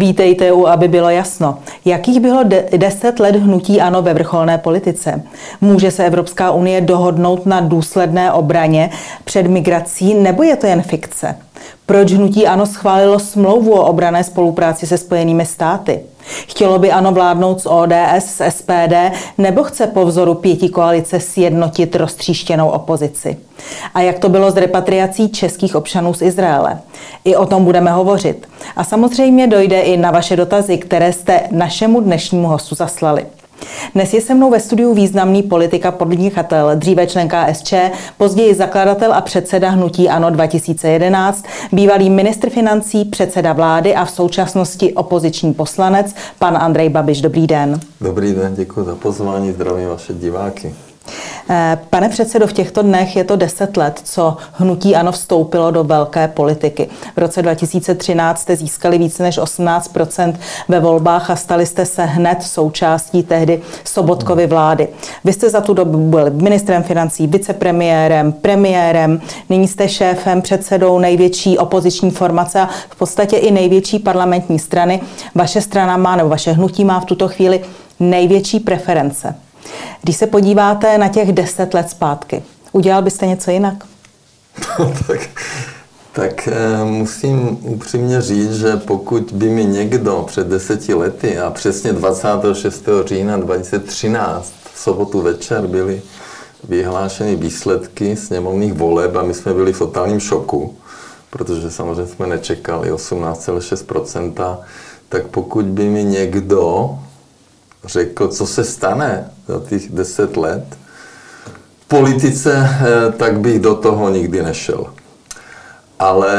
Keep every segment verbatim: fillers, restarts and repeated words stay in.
Vítejte u, aby bylo jasno. Jakých bylo deset let hnutí ANO ve vrcholné politice? Může se Evropská unie dohodnout na důsledné obraně před migrací, nebo je to jen fikce? Proč hnutí ANO schválilo smlouvu o obranné spolupráci se Spojenými státy? Chtělo by ANO vládnout s O D S, s S P D, nebo chce po vzoru pěti koalice sjednotit roztříštěnou opozici? A jak to bylo s repatriací českých občanů z Izraele? I o tom budeme hovořit. A samozřejmě dojde i na vaše dotazy, které jste našemu dnešnímu hostu zaslali. Dnes je se mnou ve studiu významný politik a podnikatel, dříve člen K S Č, později zakladatel a předseda hnutí ANO dva tisíce jedenáct, bývalý ministr financí, předseda vlády a v současnosti opoziční poslanec, pan Andrej Babiš. Dobrý den. Dobrý den, děkuji za pozvání, zdravím vaše diváky. Pane předsedo, v těchto dnech je to deset let, co hnutí ANO vstoupilo do velké politiky. V roce dva tisíce třináct jste získali více než osmnáct procent ve volbách a stali jste se hned součástí tehdy Sobotkovy vlády. Vy jste za tu dobu byl ministrem financí, vicepremiérem, premiérem, nyní jste šéfem, předsedou největší opoziční formace a v podstatě i největší parlamentní strany. Vaše strana má, nebo vaše hnutí má v tuto chvíli největší preference. Když se podíváte na těch deset let zpátky, udělal byste něco jinak? No, tak tak e, musím upřímně říct, že pokud by mi někdo před deseti lety a přesně dvacátého šestého října dva tisíce třináct v sobotu večer byly vyhlášeny výsledky sněmovních voleb a my jsme byli v totálním šoku, protože samozřejmě jsme nečekali osmnáct celá šest procenta, tak pokud by mi někdo řekl, co se stane za těch deset let v politice, tak bych do toho nikdy nešel. Ale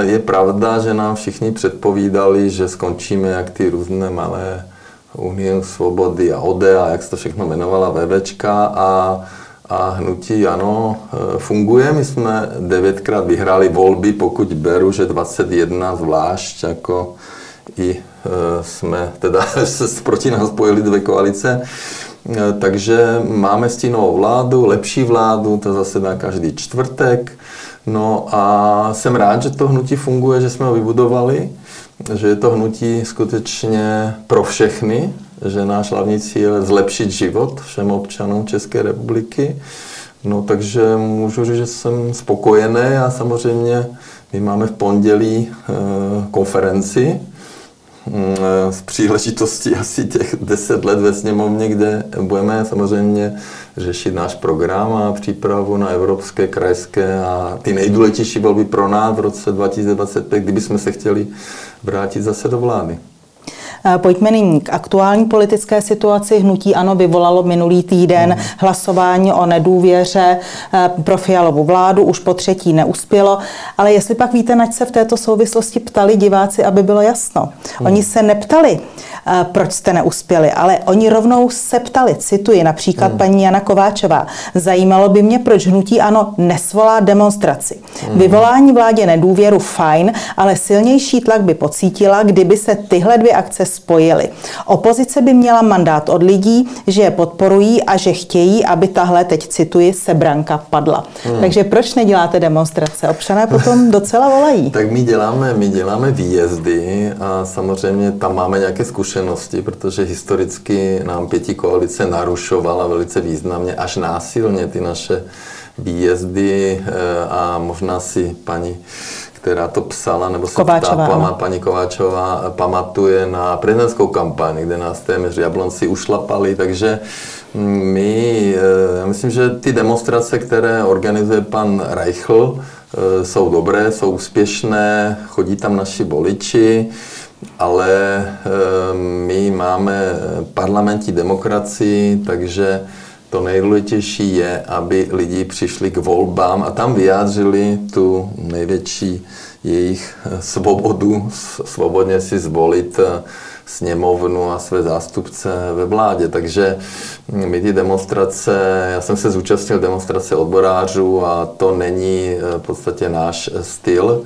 je pravda, že nám všichni předpovídali, že skončíme jak ty různé malé Unie svobody a O D A, jak se to všechno jmenovala, VVčka a, a hnutí ANO funguje. My jsme devětkrát vyhráli volby, pokud beru, že dvacet jedna zvlášť jako i jsme teda se proti nás spojili dvě koalice, takže máme stínovou vládu, lepší vládu, to zasedá každý čtvrtek. No a jsem rád, že to hnutí funguje, že jsme ho vybudovali, že je to hnutí skutečně pro všechny, že náš hlavní cíl je zlepšit život všem občanům České republiky. No takže můžu říct, že jsem spokojený a samozřejmě my máme v pondělí e, konferenci z příležitosti asi těch deset let ve sněmovně, kde budeme samozřejmě řešit náš program a přípravu na evropské, krajské a ty nejdůležitější volby pro nás v roce dva tisíce dvacet pět, kdybychom se chtěli vrátit zase do vlády. Pojďme nyní k aktuální politické situaci. Hnutí ANO vyvolalo minulý týden hlasování o nedůvěře pro Fialovu vládu, už po třetí neuspělo, ale jestli pak víte, nač se v této souvislosti ptali diváci, aby bylo jasno. Oni se neptali, proč jste neuspěli, ale oni rovnou se ptali, cituji například hmm. paní Jana Kováčová, zajímalo by mě, proč hnutí ANO nesvolá demonstraci. Hmm. Vyvolání vládě nedůvěru fajn, ale silnější tlak by pocítila, kdyby se tyhle dvě akce spojily. Opozice by měla mandát od lidí, že je podporují a že chtějí, aby tahle, teď cituji, sebranka padla. Hmm. Takže proč neděláte demonstrace? Občané potom docela volají. Tak my děláme, my děláme výjezdy a samozřejmě tam máme nějaké zkušenosti, protože historicky nám pětikoalice narušovala velice významně, až násilně ty naše výjezdy a možná si paní, která to psala, nebo se Kováčová, ptá, no. paní Kováčová pamatuje na prezidentskou kampaň, kde nás téměř Jablonci ušlapali, takže my, já myslím, že ty demonstrace, které organizuje pan Reichl, jsou dobré, jsou úspěšné, chodí tam naši voliči, ale my máme parlamentní demokracii, takže to nejdůležitější je, aby lidi přišli k volbám a tam vyjádřili tu největší jejich svobodu, svobodně si zvolit sněmovnu a své zástupce ve vládě. Takže my ty demonstrace, já jsem se zúčastnil demonstrace odborářů a to není v podstatě náš styl.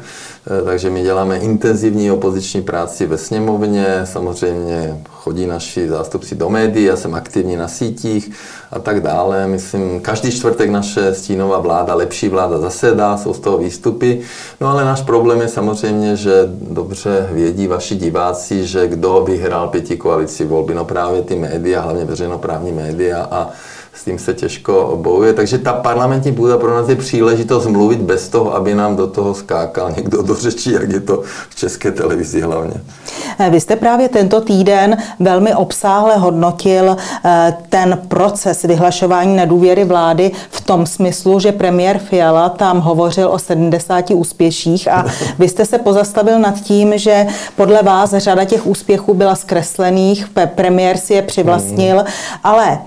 takže my děláme intenzivní opoziční práci ve sněmovně, samozřejmě chodí naši zástupci do médií, já jsem aktivní na sítích a tak dále. Myslím, každý čtvrtek naše stínová vláda, lepší vláda zasedá, jsou z toho výstupy. No ale náš problém je samozřejmě, že dobře vědí vaši diváci, že kdo vyhrál pěti koalici volby, no právě ty média, hlavně veřejnoprávní média, a s tím se těžko bojuje. Takže ta parlamentní půda pro nás je příležitost mluvit bez toho, aby nám do toho skákal někdo do řečí, jak je to v České televizi hlavně. Vy jste právě tento týden velmi obsáhle hodnotil ten proces vyhlašování nedůvěry vlády v tom smyslu, že premiér Fiala tam hovořil o sedmdesáti úspěších a vy jste se pozastavil nad tím, že podle vás řada těch úspěchů byla zkreslených, premiér si je přivlastnil, ale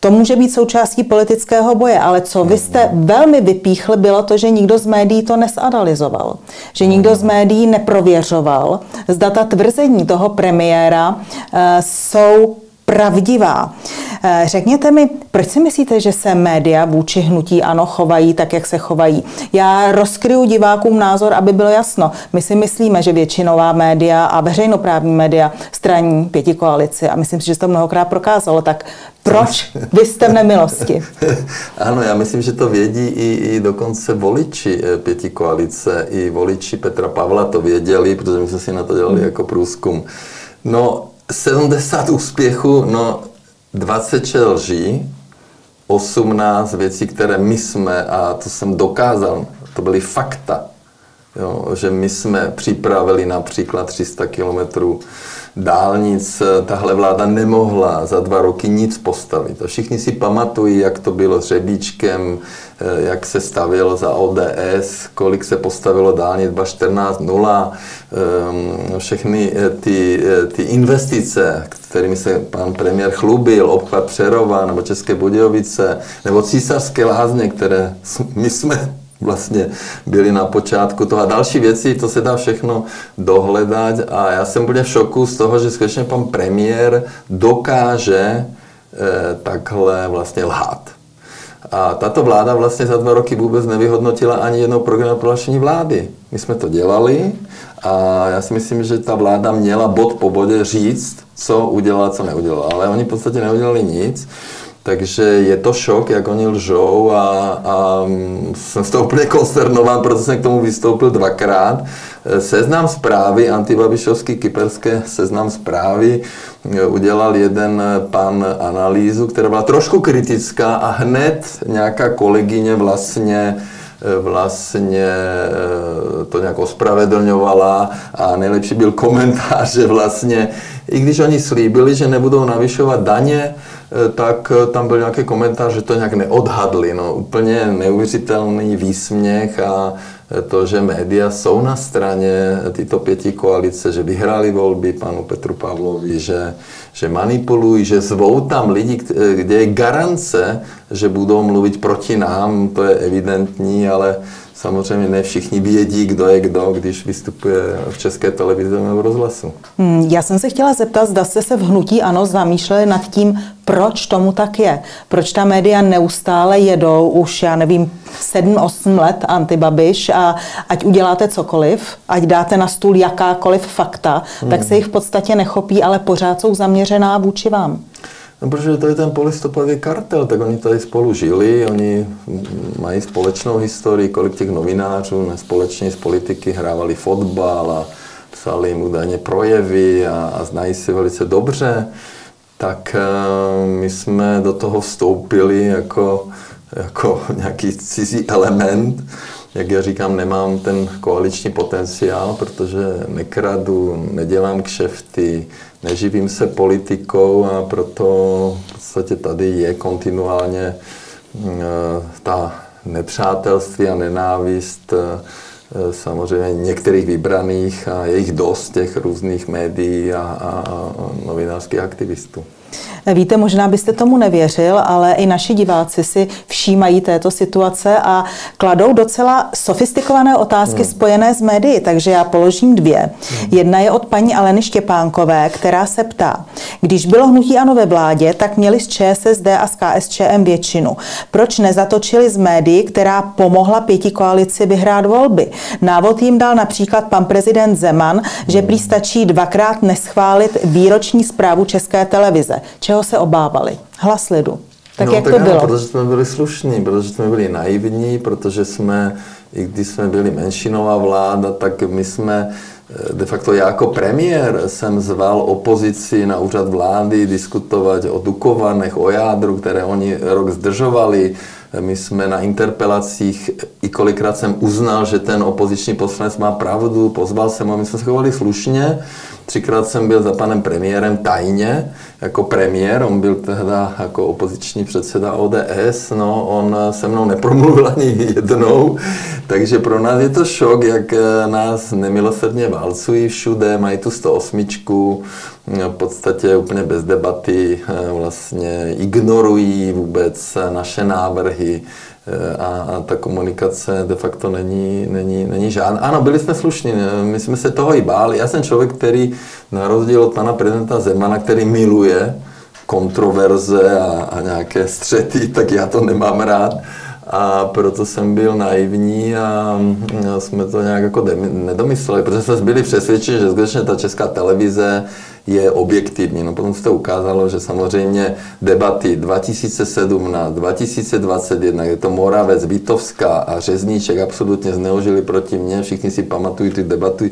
to může být součástí politického boje, ale co vy jste velmi vypíchli, bylo to, že nikdo z médií to nezanalyzoval. Že nikdo z médií neprověřoval, zda ta tvrzení toho premiéra uh, jsou pravdivá. Uh, řekněte mi, proč si myslíte, že se média vůči hnutí ANO chovají tak, jak se chovají? Já rozkryju divákům názor, aby bylo jasno. My si myslíme, že většinová média a veřejnoprávní média straní pětikoalici, a myslím si, že se to mnohokrát prokázalo, tak proč vy jste v nemilosti? Ano, já myslím, že to vědí i, i dokonce voliči pětikoalice, i voliči Petra Pavla to věděli, protože my jsme si na to dělali jako průzkum. No, sedmdesát úspěchů, no dvacet šest lží, osmnáct věcí, které my jsme, a to jsem dokázal, to byly fakta, jo, že my jsme připravili například tři sta kilometrů dálnic, tahle vláda nemohla za dva roky nic postavit. A všichni si pamatují, jak to bylo s Řebíčkem, jak se stavělo za O D S, kolik se postavilo dálnic, čtrnáct nula, všechny ty, ty investice, kterými se pan premiér chlubil, obchvat Přerova nebo České Budějovice, nebo Císařské lázně, které my jsme vlastně byli na počátku toho, a další věci, to se dá všechno dohledat, a já jsem úplně v šoku z toho, že skutečně pan premiér dokáže eh, takhle vlastně lhát. A tato vláda vlastně za dva roky vůbec nevyhodnotila ani jedno programové prohlášení vlády. My jsme to dělali a já si myslím, že ta vláda měla bod po bodě říct, co udělala, co neudělala, ale oni v podstatě neudělali nic. Takže je to šok, jak oni lžou, a, a jsem z toho úplně konsternován, proto jsem k tomu vystoupil dvakrát. Seznam Zprávy, antibabišovský kyperské Seznam Zprávy, udělal jeden pan analýzu, která byla trošku kritická, a hned nějaká kolegyně vlastně vlastně to nějak ospravedlňovala, a nejlepší byl komentář, že vlastně, i když oni slíbili, že nebudou navyšovat daně, tak tam byl nějaký komentář, že to nějak neodhadli. No, úplně neuvěřitelný výsměch, a to, že média jsou na straně tyto pěti koalice, že vyhráli volby panu Petru Pavlovi, že, že manipulují, že zvou tam lidi, kde je garance, že budou mluvit proti nám, to je evidentní, ale samozřejmě ne všichni vědí, kdo je kdo, když vystupuje v České televizi nebo rozhlasu. Hmm, já jsem se chtěla zeptat, zda jste se v hnutí ANO zamýšleli nad tím, proč tomu tak je. Proč ta média neustále jedou už, já nevím, sedm osm let antibabiš, a ať uděláte cokoliv, ať dáte na stůl jakákoliv fakta, hmm. tak se jich v podstatě nechopí, ale pořád jsou zaměřená vůči vám. No, protože to je ten polistopadový kartel, tak oni tady spolu žili, oni mají společnou historii, kolik těch novinářů společně z politiky hrávali fotbal a psali jim údajně projevy, a, a znají si velice dobře, tak uh, my jsme do toho vstoupili jako, jako nějaký cizí element. Jak já říkám, nemám ten koaliční potenciál, protože nekradu, nedělám kšefty, neživím se politikou, a proto v podstatě tady je kontinuálně ta nepřátelství a nenávist samozřejmě některých vybraných, a je jich dost, těch různých médií a, a, a novinářských aktivistů. Víte, možná byste tomu nevěřil, ale i naši diváci si všímají této situace a kladou docela sofistikované otázky hmm. spojené s médii, takže já položím dvě. Hmm. Jedna je od paní Aleny Štěpánkové, která se ptá, když bylo hnutí ANO ve vládě, tak měli z ČSSD a z KSČM většinu. Proč nezatočili z médií, která pomohla pěti koalici vyhrát volby? Návod jim dal například pan prezident Zeman, že prý stačí dvakrát neschválit výroční zprávu České televize. Čeho se obávali? Hlas lidu. Tak no, jak tak to ano, bylo? Protože jsme byli slušní, protože jsme byli naivní, protože jsme, i když jsme byli menšinová vláda, tak my jsme, de facto já jako premiér jsem zval opozici na úřad vlády diskutovat o Dukovanech, o jádru, které oni rok zdržovali. My jsme na interpelacích, i kolikrát jsem uznal, že ten opoziční poslanec má pravdu, pozval jsem ho, my jsme se chovali slušně. Třikrát jsem byl za panem premiérem tajně, jako premiér, on byl tehda jako opoziční předseda O D S, no on se mnou nepromluvil ani jednou, takže pro nás je to šok, jak nás nemilosrdně válcují všude, mají tu sto osm, v podstatě úplně bez debaty, vlastně ignorují vůbec naše návrhy, A, a ta komunikace de facto není, není, není žádná. Ano, byli jsme slušní, my jsme se toho i báli. Já jsem člověk, který na rozdíl od pana prezidenta Zemana, který miluje kontroverze a, a nějaké střety, tak já to nemám rád. A proto jsem byl naivní a jsme to nějak jako nedomysleli, protože jsme byli přesvědčeni, že skutečně ta Česká televize je objektivní. No potom se to ukázalo, že samozřejmě debaty dva tisíce sedmnáct, dva tisíce dvacet jedna, je to Moravec, Bytovská a Řezníček absolutně zneužili proti mně. Všichni si pamatují ty debaty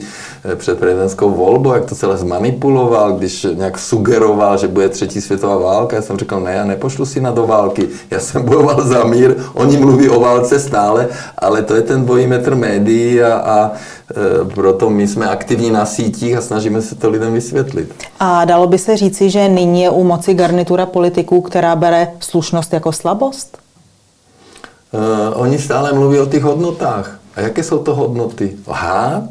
před prezidentskou volbou, jak to celé zmanipuloval, když nějak sugeroval, že bude třetí světová válka. Já jsem říkal, ne, já nepošlu si na do války, já jsem bojoval za mír, oni mluví o válce stále, ale to je ten dvojí metr médií a, a proto my jsme aktivní na sítích a snažíme se to lidem vysvětlit. A dalo by se říci, že nyní je u moci garnitura politiků, která bere slušnost jako slabost? Uh, oni stále mluví o těch hodnotách. A jaké jsou to hodnoty? Lhát,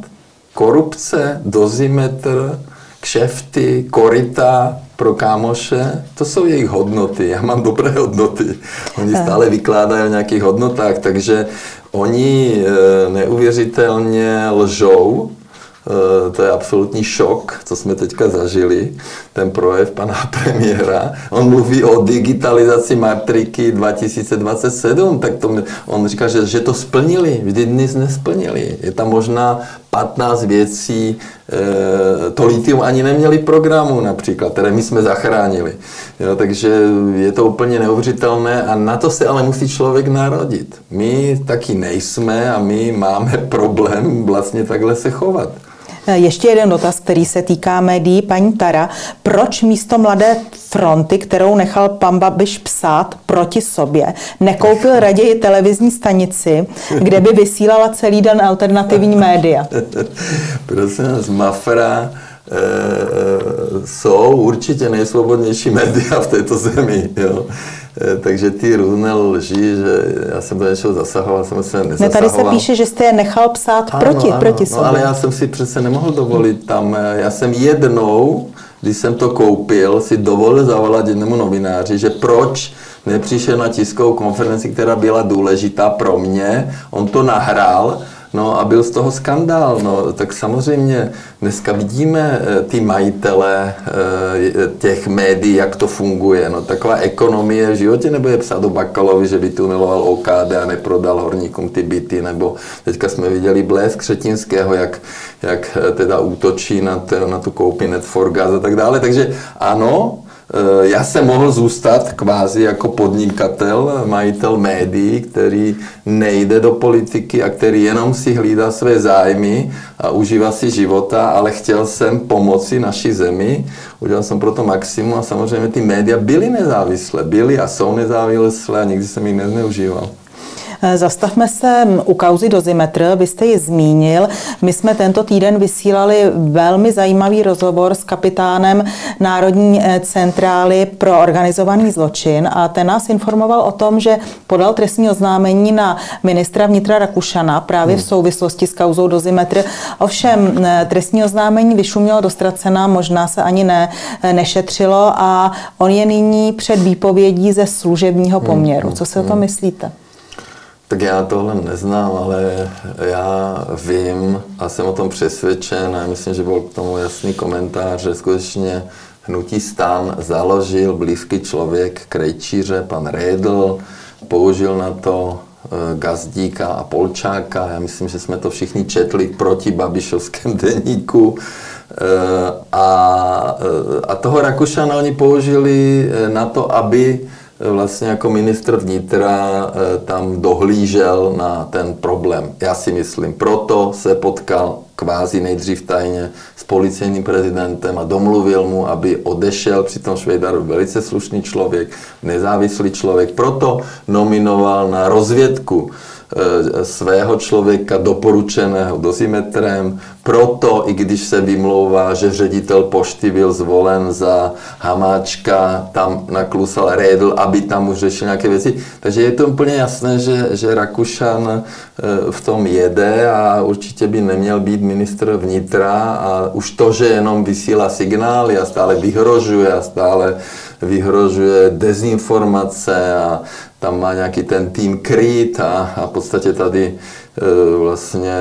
korupce, dozimetr, kšefty, koryta pro kámoše, to jsou jejich hodnoty. Já mám dobré hodnoty. Oni stále vykládají o nějakých hodnotách, takže oni neuvěřitelně lžou. To je absolutní šok, co jsme teďka zažili, ten projev pana premiéra. On mluví o digitalizaci matriky dva tisíce dvacet sedm, tak to mě, on říká, že, že to splnili, vždy nic nesplnili. Je tam možná patnáct věcí, e, to lithium ani neměli programu například, které my jsme zachránili. Jo, takže je to úplně neuvěřitelné a na to se ale musí člověk narodit. My taky nejsme a my máme problém vlastně takhle se chovat. Ještě jeden dotaz, který se týká médií. Paní Tara, proč místo Mladé fronty, kterou nechal pan Babiš psát proti sobě, nekoupil raději televizní stanici, kde by vysílala celý den alternativní média? Prosím vás, Mafra e, jsou určitě nejsvobodnější média v této zemi. Jo. Takže ty různé lži, že já jsem do něčeho zasahoval, jsem se nezasahoval. Ne, tady se píše, že jste je nechal psát ano, proti, ano, proti sobě. No, ale já jsem si přece nemohl dovolit tam. Já jsem jednou, když jsem to koupil, si dovolil zavolat jednomu novináři, že proč nepřišel na tiskovou konferenci, která byla důležitá pro mě. On to nahrál. No a byl z toho skandál, no tak samozřejmě dneska vidíme ty majitele těch médií, jak to funguje, no taková ekonomie v životě nebude psát do Bakalovi, že vytuneloval O K D a neprodal horníkům ty byty, nebo teďka jsme viděli Blesk Křetinského, jak, jak teda útočí na, to, na tu koupi Net for Gas a tak dále, takže ano, já jsem mohl zůstat kvázi jako podnikatel, majitel médií, který nejde do politiky a který jenom si hlídá své zájmy a užívá si života, ale chtěl jsem pomoci naší zemi. Udělal jsem proto maximum a samozřejmě ty média byly nezávislé, byly a jsou nezávislé a nikdy jsem jich nezneužíval. Zastavme se u kauzy Dozimetr, vy jste ji zmínil. My jsme tento týden vysílali velmi zajímavý rozhovor s kapitánem Národní centrály pro organizovaný zločin a ten nás informoval o tom, že podal trestní oznámení na ministra vnitra Rakušana právě v souvislosti s kauzou Dozimetr. Ovšem trestní oznámení vyšumělo do ztracena, možná se ani ne, nešetřilo a on je nyní před výpovědí ze služebního poměru. Co si o tom myslíte? Tak já tohle neznám, ale já vím a jsem o tom přesvědčen a myslím, že byl k tomu jasný komentář, že skutečně hnutí STAN založil blízký člověk krejčíře, pan Rédl, použil na to Gazdíka a Polčáka. Já myslím, že jsme to všichni četli proti babišovském deníku. A, a toho Rakušana oni použili na to, aby vlastně jako ministr vnitra tam dohlížel na ten problém. Já si myslím, proto se potkal kvázi nejdřív tajně s policejním prezidentem a domluvil mu, aby odešel, přitom Švejdar velice slušný člověk, nezávislý člověk, proto nominoval na rozvědku svého člověka doporučeného Dozimetrem, proto i když se vymlouvá, že ředitel pošty byl zvolen za Hamáčka, tam naklusal Rédl, aby tam už řešil nějaké věci. Takže je to úplně jasné, že, že Rakušan v tom jede a určitě by neměl být ministr vnitra a už to, že jenom vysílá signály a stále vyhrožuje a stále vyhrožuje dezinformace a tam má nějaký ten tým kryt a, a v podstatě tady e, vlastně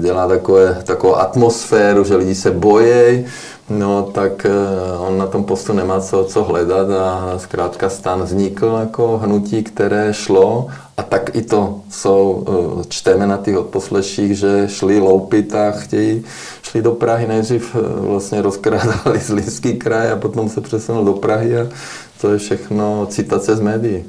dělá takové, takovou atmosféru, že lidi se bojí, no tak e, on na tom postu nemá co, co hledat a zkrátka STAN vznikl jako hnutí, které šlo a tak i to jsou, čteme na těch odposleších, že šli loupit a chtějí, šli do Prahy, nejdřív vlastně rozkrádali Zlínský kraj a potom se přesunul do Prahy a to je všechno citace z médií.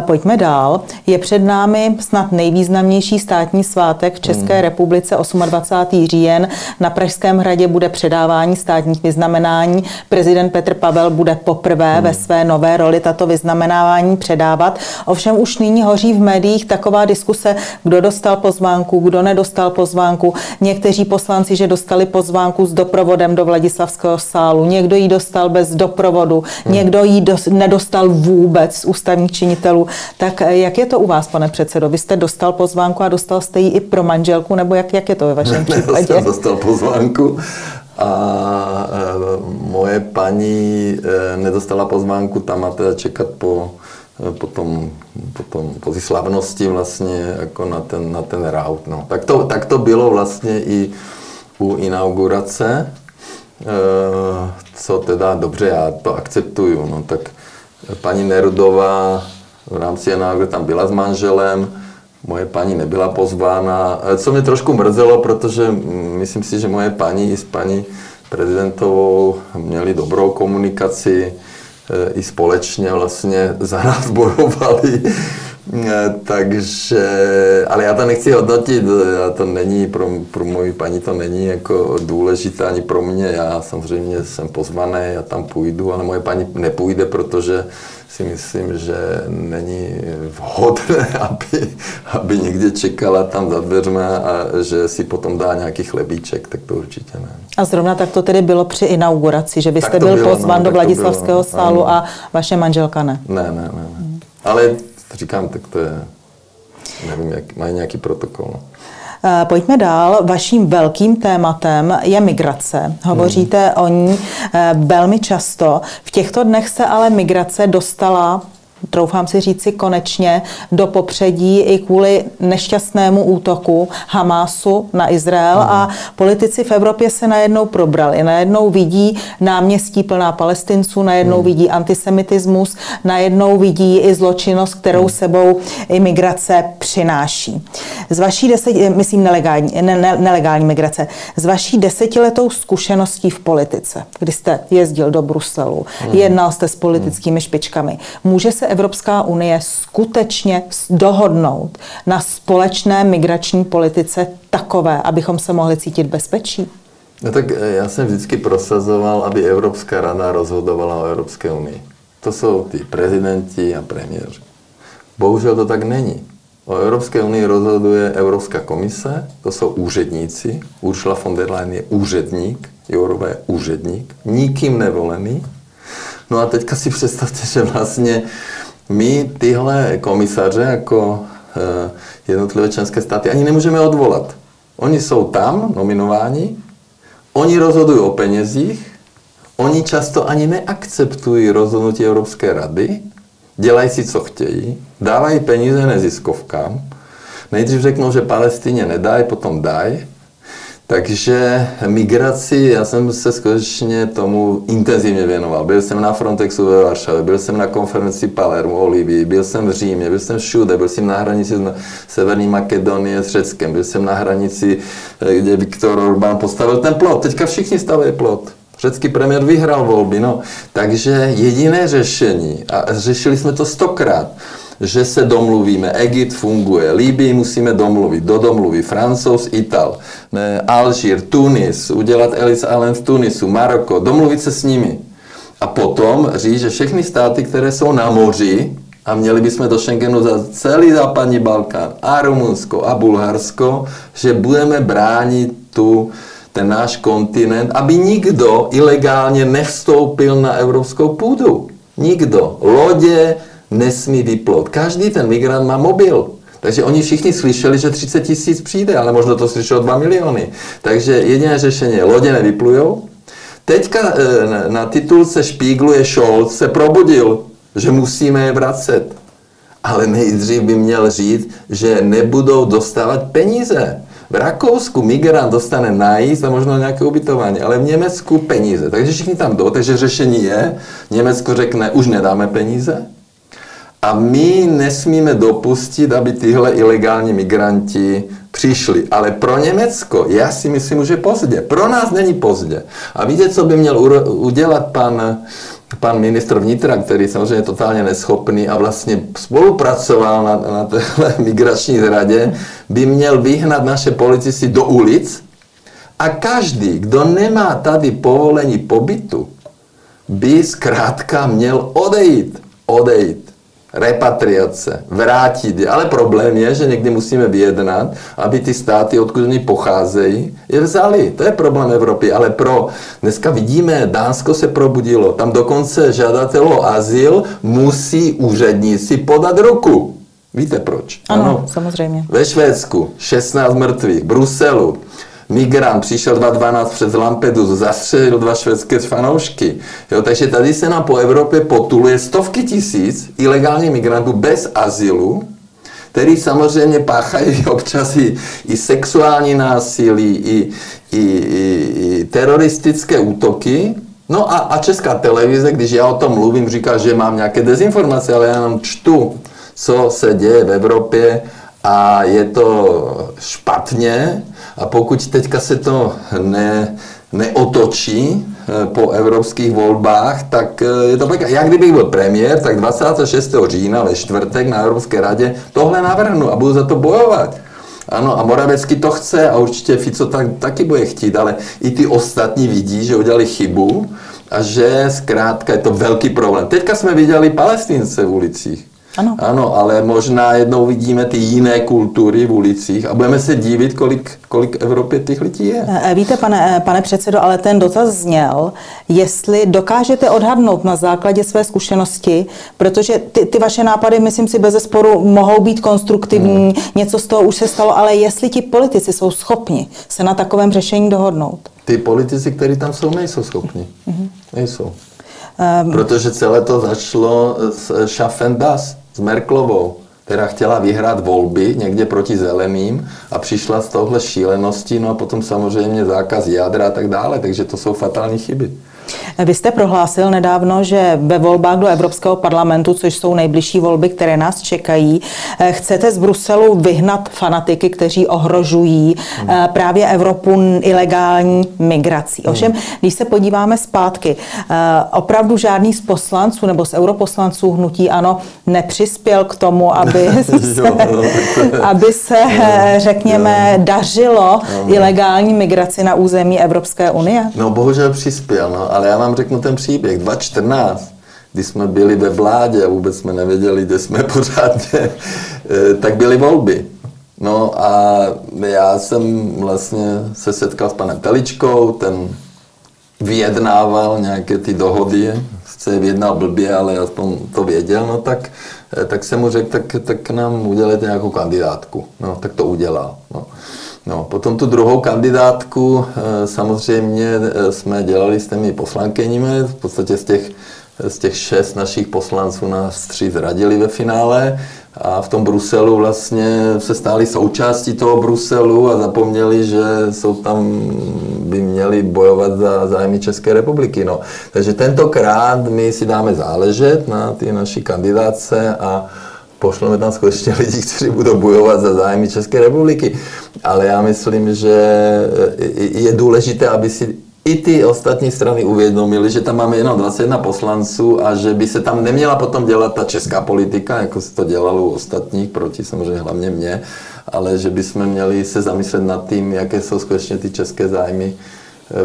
Pojďme dál. Je před námi snad nejvýznamnější státní svátek v České republice dvacátého osmého října. Na Pražském hradě bude předávání státních vyznamenání. Prezident Petr Pavel bude poprvé ve své nové roli tato vyznamenávání předávat. Ovšem už nyní hoří v médiích taková diskuse, kdo dostal pozvánku, kdo nedostal pozvánku. Někteří poslanci, že dostali pozvánku s doprovodem do Vladislavského sálu. Někdo ji dostal bez doprovodu. Někdo ji nedostal vůbec z ústavních činitelů. Tak jak je to u vás, pane předsedo? Vy jste dostal pozvánku a dostal jste ji i pro manželku, nebo jak, jak je to ve vašem případě? Já jsem dostal pozvánku a moje paní nedostala pozvánku, tam máte čekat po, po, tom, po, tom, po slavnosti vlastně jako na ten, na ten raut. No. Tak, to, tak to bylo vlastně i u inaugurace, co teda dobře, já to akceptuju. No. Tak paní Nerudová v rámci inaugurace tam byla s manželem, moje paní nebyla pozvána, co mě trošku mrzelo, protože myslím si, že moje paní i s paní prezidentovou měli dobrou komunikaci, i společně vlastně za nás bojovali. Takže, ale já to nechci hodnotit, já to není, pro, pro moji paní to není jako důležité ani pro mě, já samozřejmě jsem pozvaný, já tam půjdu, ale moje paní nepůjde, protože si myslím, že není vhodné, aby, aby někde čekala tam za dveřmi a že si potom dá nějaký chlebíček, tak to určitě ne. A zrovna tak to tedy bylo při inauguraci, že vy jste byl bylo, pozván no, do Vladislavského sálu a vaše manželka ne? Ne, ne, ne. ne. Ale říkám, tak to je, nevím, jak, mají nějaký protokol. Pojďme dál. Vaším velkým tématem je migrace. Hovoříte hmm. o ní velmi často. V těchto dnech se ale migrace dostala, troufám si říci konečně, do popředí i kvůli nešťastnému útoku Hamásu na Izrael Aha. a politici v Evropě se najednou probrali. Najednou vidí náměstí plná Palestinců, najednou hmm. vidí antisemitismus, najednou vidí i zločinnost, kterou hmm. sebou imigrace přináší. Z vaší deseti, myslím nelegální, ne, ne, nelegální migrace, z vaší desetiletou zkušeností v politice, kdy jste jezdil do Bruselu, hmm. jednal jste s politickými špičkami, může se Evropská unie skutečně dohodnout na společné migrační politice takové, abychom se mohli cítit bezpečí? No tak já jsem vždycky prosazoval, aby Evropská rada rozhodovala o Evropské unii. To jsou ty prezidenti a premiéři. Bohužel to tak není. O Evropské unii rozhoduje Evropská komise, to jsou úředníci. Ursula von der Leyen je úředník, Jourova je úředník, nikým nevolený. No a teďka si představte, že vlastně my tyhle komisaře jako jednotlivé členské státy ani nemůžeme odvolat. Oni jsou tam nominováni, oni rozhodují o penězích, oni často ani neakceptují rozhodnutí Evropské rady, dělají si, co chtějí, dávají peníze neziskovkám, nejdřív řeknou, že Palestině nedají, potom dají. Takže migraci, já jsem se skutečně tomu intenzivně věnoval. Byl jsem na Frontexu ve Varšavě, byl jsem na konferenci Palermo o Libii, byl jsem v Římě, byl jsem všude, byl jsem na hranici Severní Makedonie s Řeckem, byl jsem na hranici, kde Viktor Orbán postavil ten plot. Teďka všichni staví plot. Řecký premiér vyhrál volby, no. Takže jediné řešení, a řešili jsme to stokrát, že se domluvíme, Egypt funguje, Libii musíme domluvit, do domluví Francouz, Ital, ne, Alžír, Tunis, udělat Ellis Island v Tunisu, Maroko, domluvit se s nimi. A potom říct, že všechny státy, které jsou na moři, a měli bychom do Schengenu za celý západní Balkán, a Rumunsko, a Bulharsko, že budeme bránit tu ten náš kontinent, aby nikdo ilegálně nevstoupil na evropskou půdu. Nikdo. Lodě nesmí vyplout. Každý ten migrant má mobil. Takže oni všichni slyšeli, že třicet tisíc přijde, ale možná to slyšelo dva miliony. Takže jediné řešení je, lodě nevyplujou. Teďka na titulce Špíglu je Scholz se probudil, že musíme je vracet. Ale nejdřív by měl říct, že nebudou dostávat peníze. V Rakousku migrant dostane najíst a možná nějaké ubytování, ale v Německu peníze. Takže všichni tam jdou. Takže řešení je, Německo řekne, už nedáme peníze a my nesmíme dopustit, aby tyhle ilegální migranti přišli. Ale pro Německo, já si myslím, že je pozdě. Pro nás není pozdě. A víte, co by měl udělat pan, pan ministr vnitra, který samozřejmě je totálně neschopný a vlastně spolupracoval na, na téhle migrační zradě, by měl vyhnat naše policisty do ulic a každý, kdo nemá tady povolení pobytu, by zkrátka měl odejít. Odejít. Repatriace, vrátit je. Ale problém je, že někdy musíme vyjednat, aby ty státy, odkud oni pocházejí, je vzali. To je problém Evropy, ale pro... Dneska vidíme, Dánsko se probudilo. Tam dokonce žadatel o azyl musí úředníci podat ruku. Víte proč? Ano, ano, samozřejmě. Ve Švédsku šestnáct mrtvých, Bruselu. Migrant přišel dva tisíce dvanáct přes Lampedusu, zastřelil dva švédské fanoušky. Jo, takže tady se nám po Evropě potuluje stovky tisíc ilegálních migrantů bez azylu, který samozřejmě páchají občas i, i sexuální násilí, i, i, i, i teroristické útoky. No a, a Česká televize, když já o tom mluvím, říká, že mám nějaké dezinformace, ale já nám čtu, co se děje v Evropě a je to špatně. A pokud teďka se to ne, neotočí po evropských volbách, tak je to pěkné. Já kdybych byl premiér, tak dvacátého šestého října ve čtvrtek na Evropské radě tohle navrhnu a budu za to bojovat. Ano, a Moravecký to chce a určitě Fico tak, taky bude chtít, ale i ty ostatní vidí, že udělali chybu a že zkrátka je to velký problém. Teďka jsme viděli Palestince v ulicích. Ano. Ano, ale možná jednou vidíme ty jiné kultury v ulicích a budeme se divit, kolik, kolik Evropy těch lidí je. Víte, pane, pane předsedo, ale ten dotaz zněl, jestli dokážete odhadnout na základě své zkušenosti, protože ty, ty vaše nápady, myslím si, bezesporu mohou být konstruktivní, hmm. něco z toho už se stalo, ale jestli ti politici jsou schopni se na takovém řešení dohodnout. Ty politici, kteří tam jsou, nejsou schopni. Hmm. Nejsou. Um... Protože celé to začalo s Schaffendas. S Merklovou, která chtěla vyhrát volby někde proti zeleným a přišla z tohle šíleností, no a potom samozřejmě zákaz jádra a tak dále, takže to jsou fatální chyby. Vy jste prohlásil nedávno, že ve volbách do Evropského parlamentu, což jsou nejbližší volby, které nás čekají, chcete z Bruselu vyhnat fanatiky, kteří ohrožují hmm. právě Evropu ilegální migrací. Hmm. Ovšem, když se podíváme zpátky, opravdu žádný z poslanců nebo z europoslanců hnutí ANO nepřispěl k tomu, aby se, aby se řekněme, dařilo ilegální migraci na území Evropské unie? No bohužel přispěl, no. Ale já vám řeknu ten příběh. dva tisíce čtrnáct, když jsme byli ve vládě a vůbec jsme nevěděli, kde jsme pořádně, tak byly volby. No a já jsem vlastně se setkal s panem Teličkou, ten vyjednával nějaké ty dohody, se vyjednal blbě, ale aspoň to věděl, no tak, tak jsem mu řekl, tak, tak nám udělejte nějakou kandidátku. No, tak to udělal. No. No, potom tu druhou kandidátku samozřejmě jsme dělali s těmi poslankyními, v podstatě z těch, z těch šest našich poslanců nás tři zradili ve finále a v tom Bruselu vlastně se stáli součástí toho Bruselu a zapomněli, že jsou tam, by měli bojovat za zájmy České republiky. No. Takže tentokrát my si dáme záležet na ty naší kandidáce a pošleme tam skutečně lidi, kteří budou bojovat za zájmy České republiky. Ale já myslím, že je důležité, aby si i ty ostatní strany uvědomili, že tam máme jenom dvacet jedna poslanců a že by se tam neměla potom dělat ta česká politika, jako se to dělalo u ostatních, proti samozřejmě hlavně mě, ale že bychom měli se zamyslet nad tím, jaké jsou skutečně ty české zájmy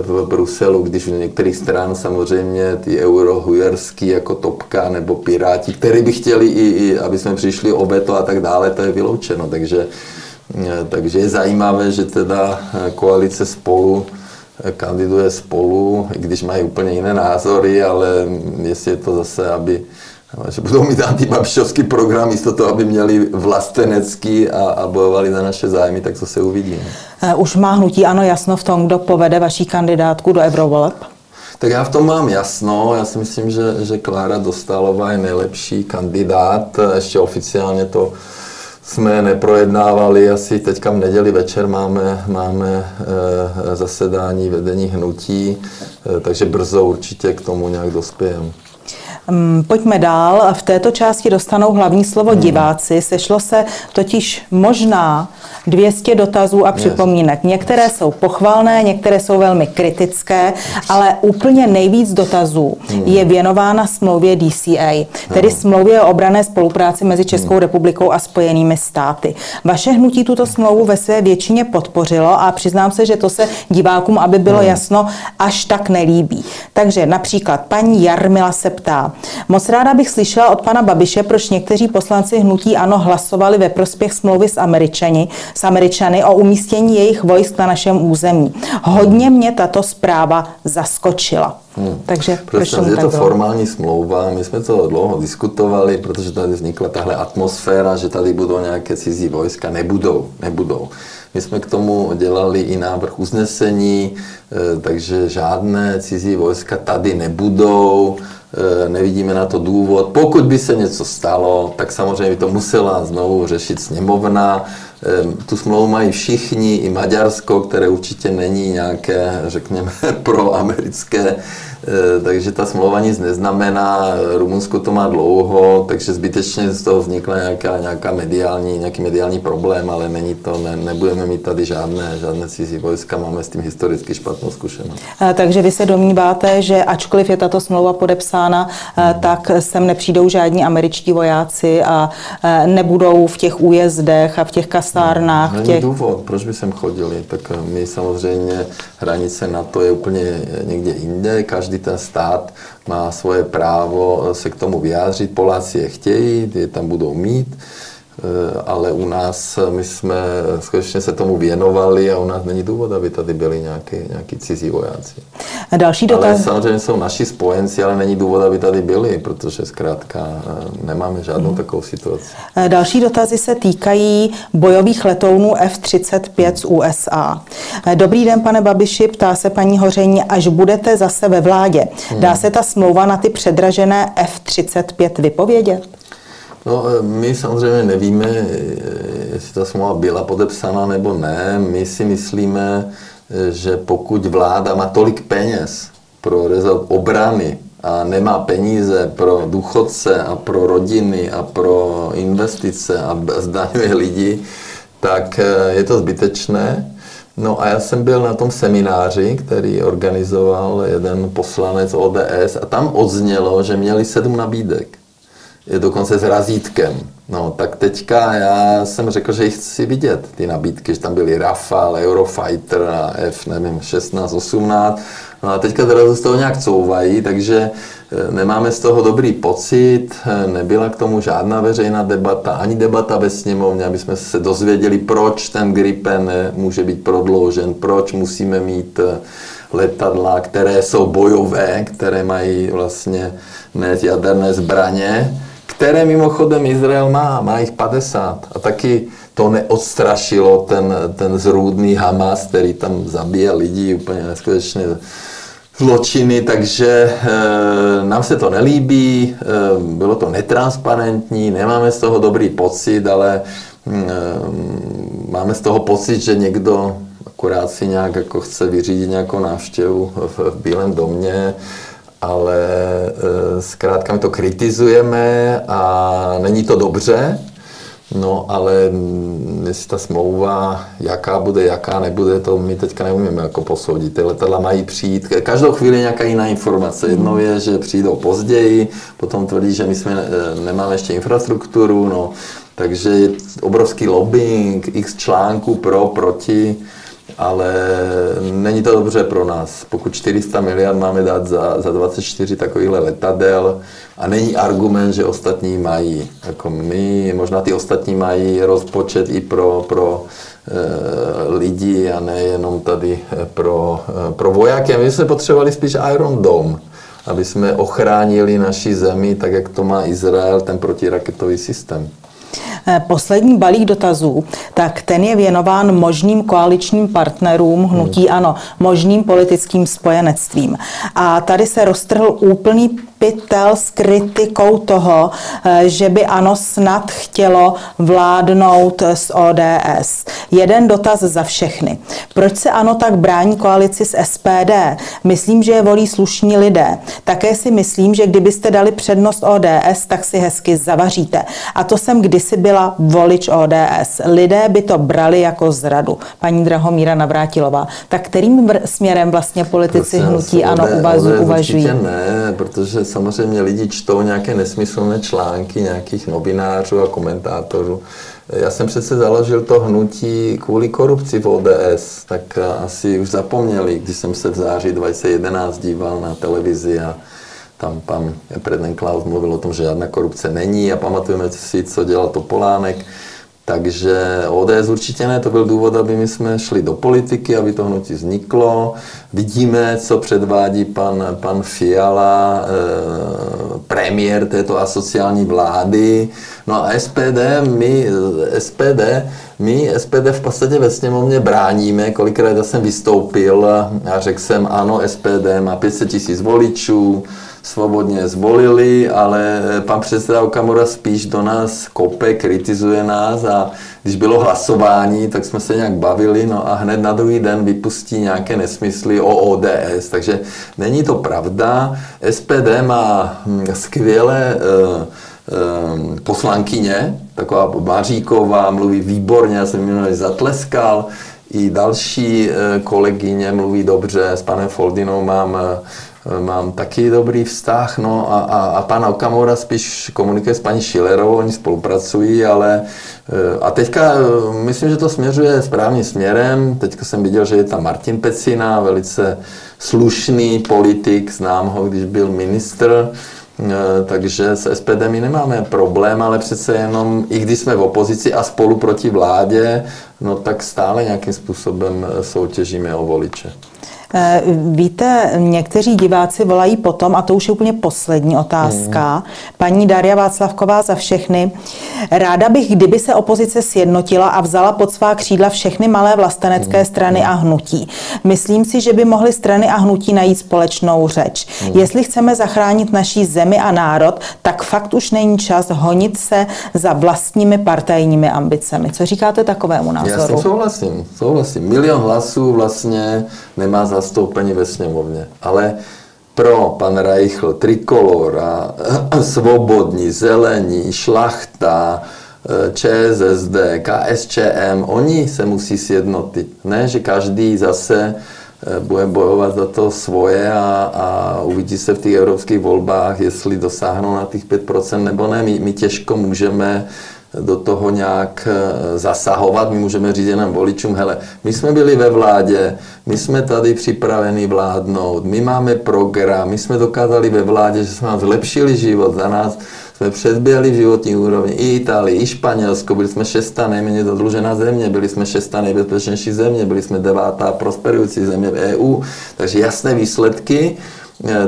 v Bruselu, když u některých stran samozřejmě ty eurohujerský jako Topka nebo Piráti, který by chtěli i, i aby jsme přišli o veto a tak dále, to je vyloučeno. Takže, takže je zajímavé, že teda koalice Spolu kandiduje Spolu, když mají úplně jiné názory, ale jestli je to zase, aby, že budou mít antibabišovský program místo toho, aby měli vlastenecký a, a bojovali za naše zájmy, tak to se uvidí. Už má hnutí ANO jasno v tom, kdo povede vaší kandidátku do eurovoleb? Tak já v tom mám jasno. Já si myslím, že, že Klára Dostálová je nejlepší kandidát. Ještě oficiálně to jsme neprojednávali, asi teďka v neděli večer máme, máme e, zasedání vedení hnutí, e, takže brzo určitě k tomu nějak dospějeme. Pojďme dál. V této části dostanou hlavní slovo hmm. diváci. Sešlo se totiž možná dvě stě dotazů a připomínek. Některé jsou pochvalné, některé jsou velmi kritické, ale úplně nejvíc dotazů hmm. je věnována smlouvě D C A, tedy hmm. smlouvě o obranné spolupráci mezi Českou republikou a Spojenými státy. Vaše hnutí tuto smlouvu ve své většině podpořilo a přiznám se, že to se divákům, aby bylo hmm. jasno, až tak nelíbí. Takže například paní Jarmila se ptá: moc ráda bych slyšela od pana Babiše, proč někteří poslanci hnutí ANO hlasovali ve prospěch smlouvy s Američany, s Američany o umístění jejich vojsk na našem území. Hodně mě tato zpráva zaskočila. Hmm. Takže Prosím, je to formální smlouva, my jsme to dlouho diskutovali, protože tady vznikla tahle atmosféra, že tady budou nějaké cizí vojska. Nebudou, nebudou. My jsme k tomu dělali i návrh usnesení, takže žádné cizí vojska tady nebudou, nevidíme na to důvod. Pokud by se něco stalo, tak samozřejmě by to musela znovu řešit sněmovna. Tu smlouvu mají všichni, i Maďarsko, které určitě není nějaké, řekněme, proamerické, takže ta smlouva nic neznamená, Rumunsko to má dlouho, takže zbytečně z toho vznikla nějaká, nějaká mediální, nějaký mediální problém, ale není to, ne, nebudeme mít tady žádné, žádné cizí vojska, máme s tím historicky špatnou zkušenost. Takže vy se domníváte, že ačkoliv je tato smlouva podepsána, hmm. tak sem nepřijdou žádní američtí vojáci a nebudou v těch újezdech a v těch kasárnách. Není těch... důvod, proč by sem chodili, tak my samozřejmě hranice NATO je úplně někde jinde, každý ten stát má svoje právo se k tomu vyjádřit, Poláci je chtějí, je tam budou mít, ale u nás my jsme skutečně se tomu věnovali a u nás není důvod, aby tady byli nějaký, nějaký cizí vojáci. A další dotaz. Ale samozřejmě jsou naši spojenci, ale není důvod, aby tady byli, protože zkrátka nemáme žádnou hmm. takovou situaci. A další dotazy se týkají bojových letounů F třicet pět z U S A. Dobrý den, pane Babiši, ptá se paní Hoření, až budete zase ve vládě, dá se ta smlouva na ty předražené F třicet pět vypovědět? No, my samozřejmě nevíme, jestli ta smlouva byla podepsána nebo ne. My si myslíme, že pokud vláda má tolik peněz pro rezort obrany a nemá peníze pro důchodce a pro rodiny a pro investice a zdaňuje lidi, tak je to zbytečné. No a já jsem byl na tom semináři, který organizoval jeden poslanec O D S a tam odznělo, že měli sedm nabídek. Je dokonce s razítkem. No, tak teďka já jsem řekl, že jich chci vidět, ty nabídky, že tam byly Rafale, Eurofighter a F, nevím, šestnáct, osmnáct No a teďka teda z toho nějak couvají, takže nemáme z toho dobrý pocit, nebyla k tomu žádná veřejná debata, ani debata ve sněmovně, aby jsme se dozvěděli, proč ten Gripen může být prodloužen, proč musíme mít letadla, které jsou bojové, které mají vlastně nést jaderné zbraně, které mimochodem Izrael má, má jich padesát. A taky to neodstrašilo ten, ten zrůdný Hamas, který tam zabíjel lidi úplně neskutečně zločiny, takže e, nám se to nelíbí, e, bylo to netransparentní, nemáme z toho dobrý pocit, ale e, máme z toho pocit, že někdo akorát si nějak jako chce vyřídit nějakou návštěvu v, v Bílém domě, ale e, zkrátka my to kritizujeme a není to dobře. No ale jestli ta smlouva, jaká bude, jaká nebude, to my teďka neumíme jako posoudit. Ty letadla mají přijít, každou chvíli nějaká jiná informace. Jednou je, že přijdou později, potom tvrdí, že my jsme nemáme ještě infrastrukturu, no. Takže je obrovský lobbying, x článků pro, proti, ale není to dobře pro nás. Pokud čtyři sta miliard máme dát za, za dvacet čtyři takovýchhle letadel a není argument, že ostatní mají, jako my, možná ty ostatní mají rozpočet i pro, pro e, lidi a nejenom tady pro, e, pro vojáky. A my jsme potřebovali spíš Iron Dome, aby jsme ochránili naši zemi, tak jak to má Izrael, ten protiraketový systém. Poslední balík dotazů, tak ten je věnován možným koaličním partnerům Hnutí ANO, možným politickým spojenectvím. A tady se roztrhl úplný pytel s kritikou toho, že by ANO snad chtělo vládnout s O D S. Jeden dotaz za všechny. Proč se ANO tak brání koalici s S P D? Myslím, že je volí slušní lidé. Také si myslím, že kdybyste dali přednost O D S, tak si hezky zavaříte. A to jsem kdysi byla volič O D S. Lidé by to brali jako zradu. Paní Drahomíra Navrátilová. Tak kterým směrem vlastně politici Hnutí ANO uvažují? Ne, protože samozřejmě lidi čtou nějaké nesmyslné články nějakých novinářů a komentátorů. Já jsem přece založil to hnutí kvůli korupci v O D S, tak asi už zapomněli, když jsem se v září dva tisíce jedenáct díval na televizi a tam pan prezident Klaus mluvil o tom, že žádná korupce není a pamatujeme si, co dělal Topolánek. Takže O D S určitě ne, to byl důvod, aby my jsme šli do politiky, aby to hnutí vzniklo. Vidíme, co předvádí pan, pan Fiala, eh, premiér této asociální vlády. No a S P D, my S P D, my S P D v podstatě ve sněmovně bráníme. Kolikrát já jsem vystoupil a řekl jsem, ano, S P D má pět set tisíc voličů, svobodně zvolili, ale pan předseda Okamura spíš do nás kope, kritizuje nás a když bylo hlasování, tak jsme se nějak bavili, no a hned na druhý den vypustí nějaké nesmysly o O D S, takže není to pravda. S P D má skvělé eh, eh, poslankyně, taková Maříková, mluví výborně, já jsem minulý zatleskal, i další eh, kolegyně mluví dobře, s panem Foldinou mám eh, Mám taky dobrý vztah, no a, a, a pan Okamura spíš komunikuje s paní Schillerovou, oni spolupracují, ale a teďka myslím, že to směřuje správným směrem. Teďka jsem viděl, že je tam Martin Pecina, velice slušný politik, znám ho, když byl ministr, takže s S P D my nemáme problém, ale přece jenom, i když jsme v opozici a spolu proti vládě, no tak stále nějakým způsobem soutěžíme o voliče. Víte, někteří diváci volají potom, a to už je úplně poslední otázka, hmm. paní Darja Václavková za všechny. Ráda bych, kdyby se opozice sjednotila a vzala pod svá křídla všechny malé vlastenecké hmm. strany a hnutí. Myslím si, že by mohly strany a hnutí najít společnou řeč. Hmm. Jestli chceme zachránit naší zemi a národ, tak fakt už není čas honit se za vlastními partajními ambicemi. Co říkáte takovému názoru? Já souhlasím, souhlasím. Milion hlasů vlastně nemá za zastoupení ve sněmovně, ale pro pan Reichl, Trikolora, Svobodní, Zelení, Šlachta, Č S S D, K S Č M, oni se musí sjednotit. Ne, že každý zase bude bojovat za to svoje a, a uvidí se v těch evropských volbách, jestli dosáhnou na těch pět procent nebo ne. My, my těžko můžeme do toho nějak zasahovat. My můžeme říct jenom voličům, hele, my jsme byli ve vládě, my jsme tady připraveni vládnout, my máme program, my jsme dokázali ve vládě, že jsme nám zlepšili život, za nás jsme předběhli v životní úrovni i Itálii, i Španělsko, byli jsme šestá nejméně zadlužená země, byli jsme šestá nejbezpečnější země, byli jsme devátá prosperující země v E U, takže jasné výsledky.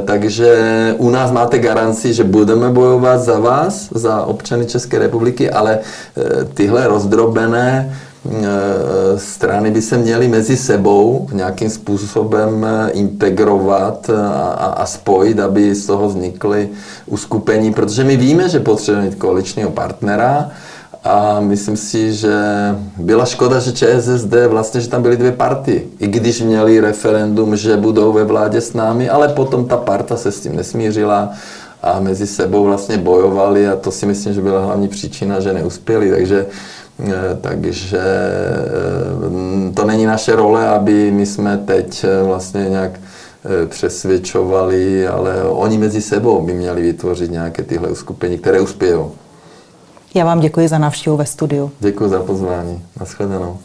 Takže u nás máte garanci, že budeme bojovat za vás, za občany České republiky, ale tyhle rozdrobené strany by se měly mezi sebou nějakým způsobem integrovat a, a spojit, aby z toho vznikly uskupení, protože my víme, že potřebujeme mít koaličního partnera. A myslím si, že byla škoda, že Č S S D vlastně, že tam byly dvě party. I když měli referendum, že budou ve vládě s námi, ale potom ta parta se s tím nesmířila a mezi sebou vlastně bojovali a to si myslím, že byla hlavní příčina, že neuspěli. Takže, takže to není naše role, aby my jsme teď vlastně nějak přesvědčovali, ale oni mezi sebou by měli vytvořit nějaké tyhle uskupení, které uspějou. Já vám děkuji za návštěvu ve studiu. Děkuji za pozvání. Naschledanou.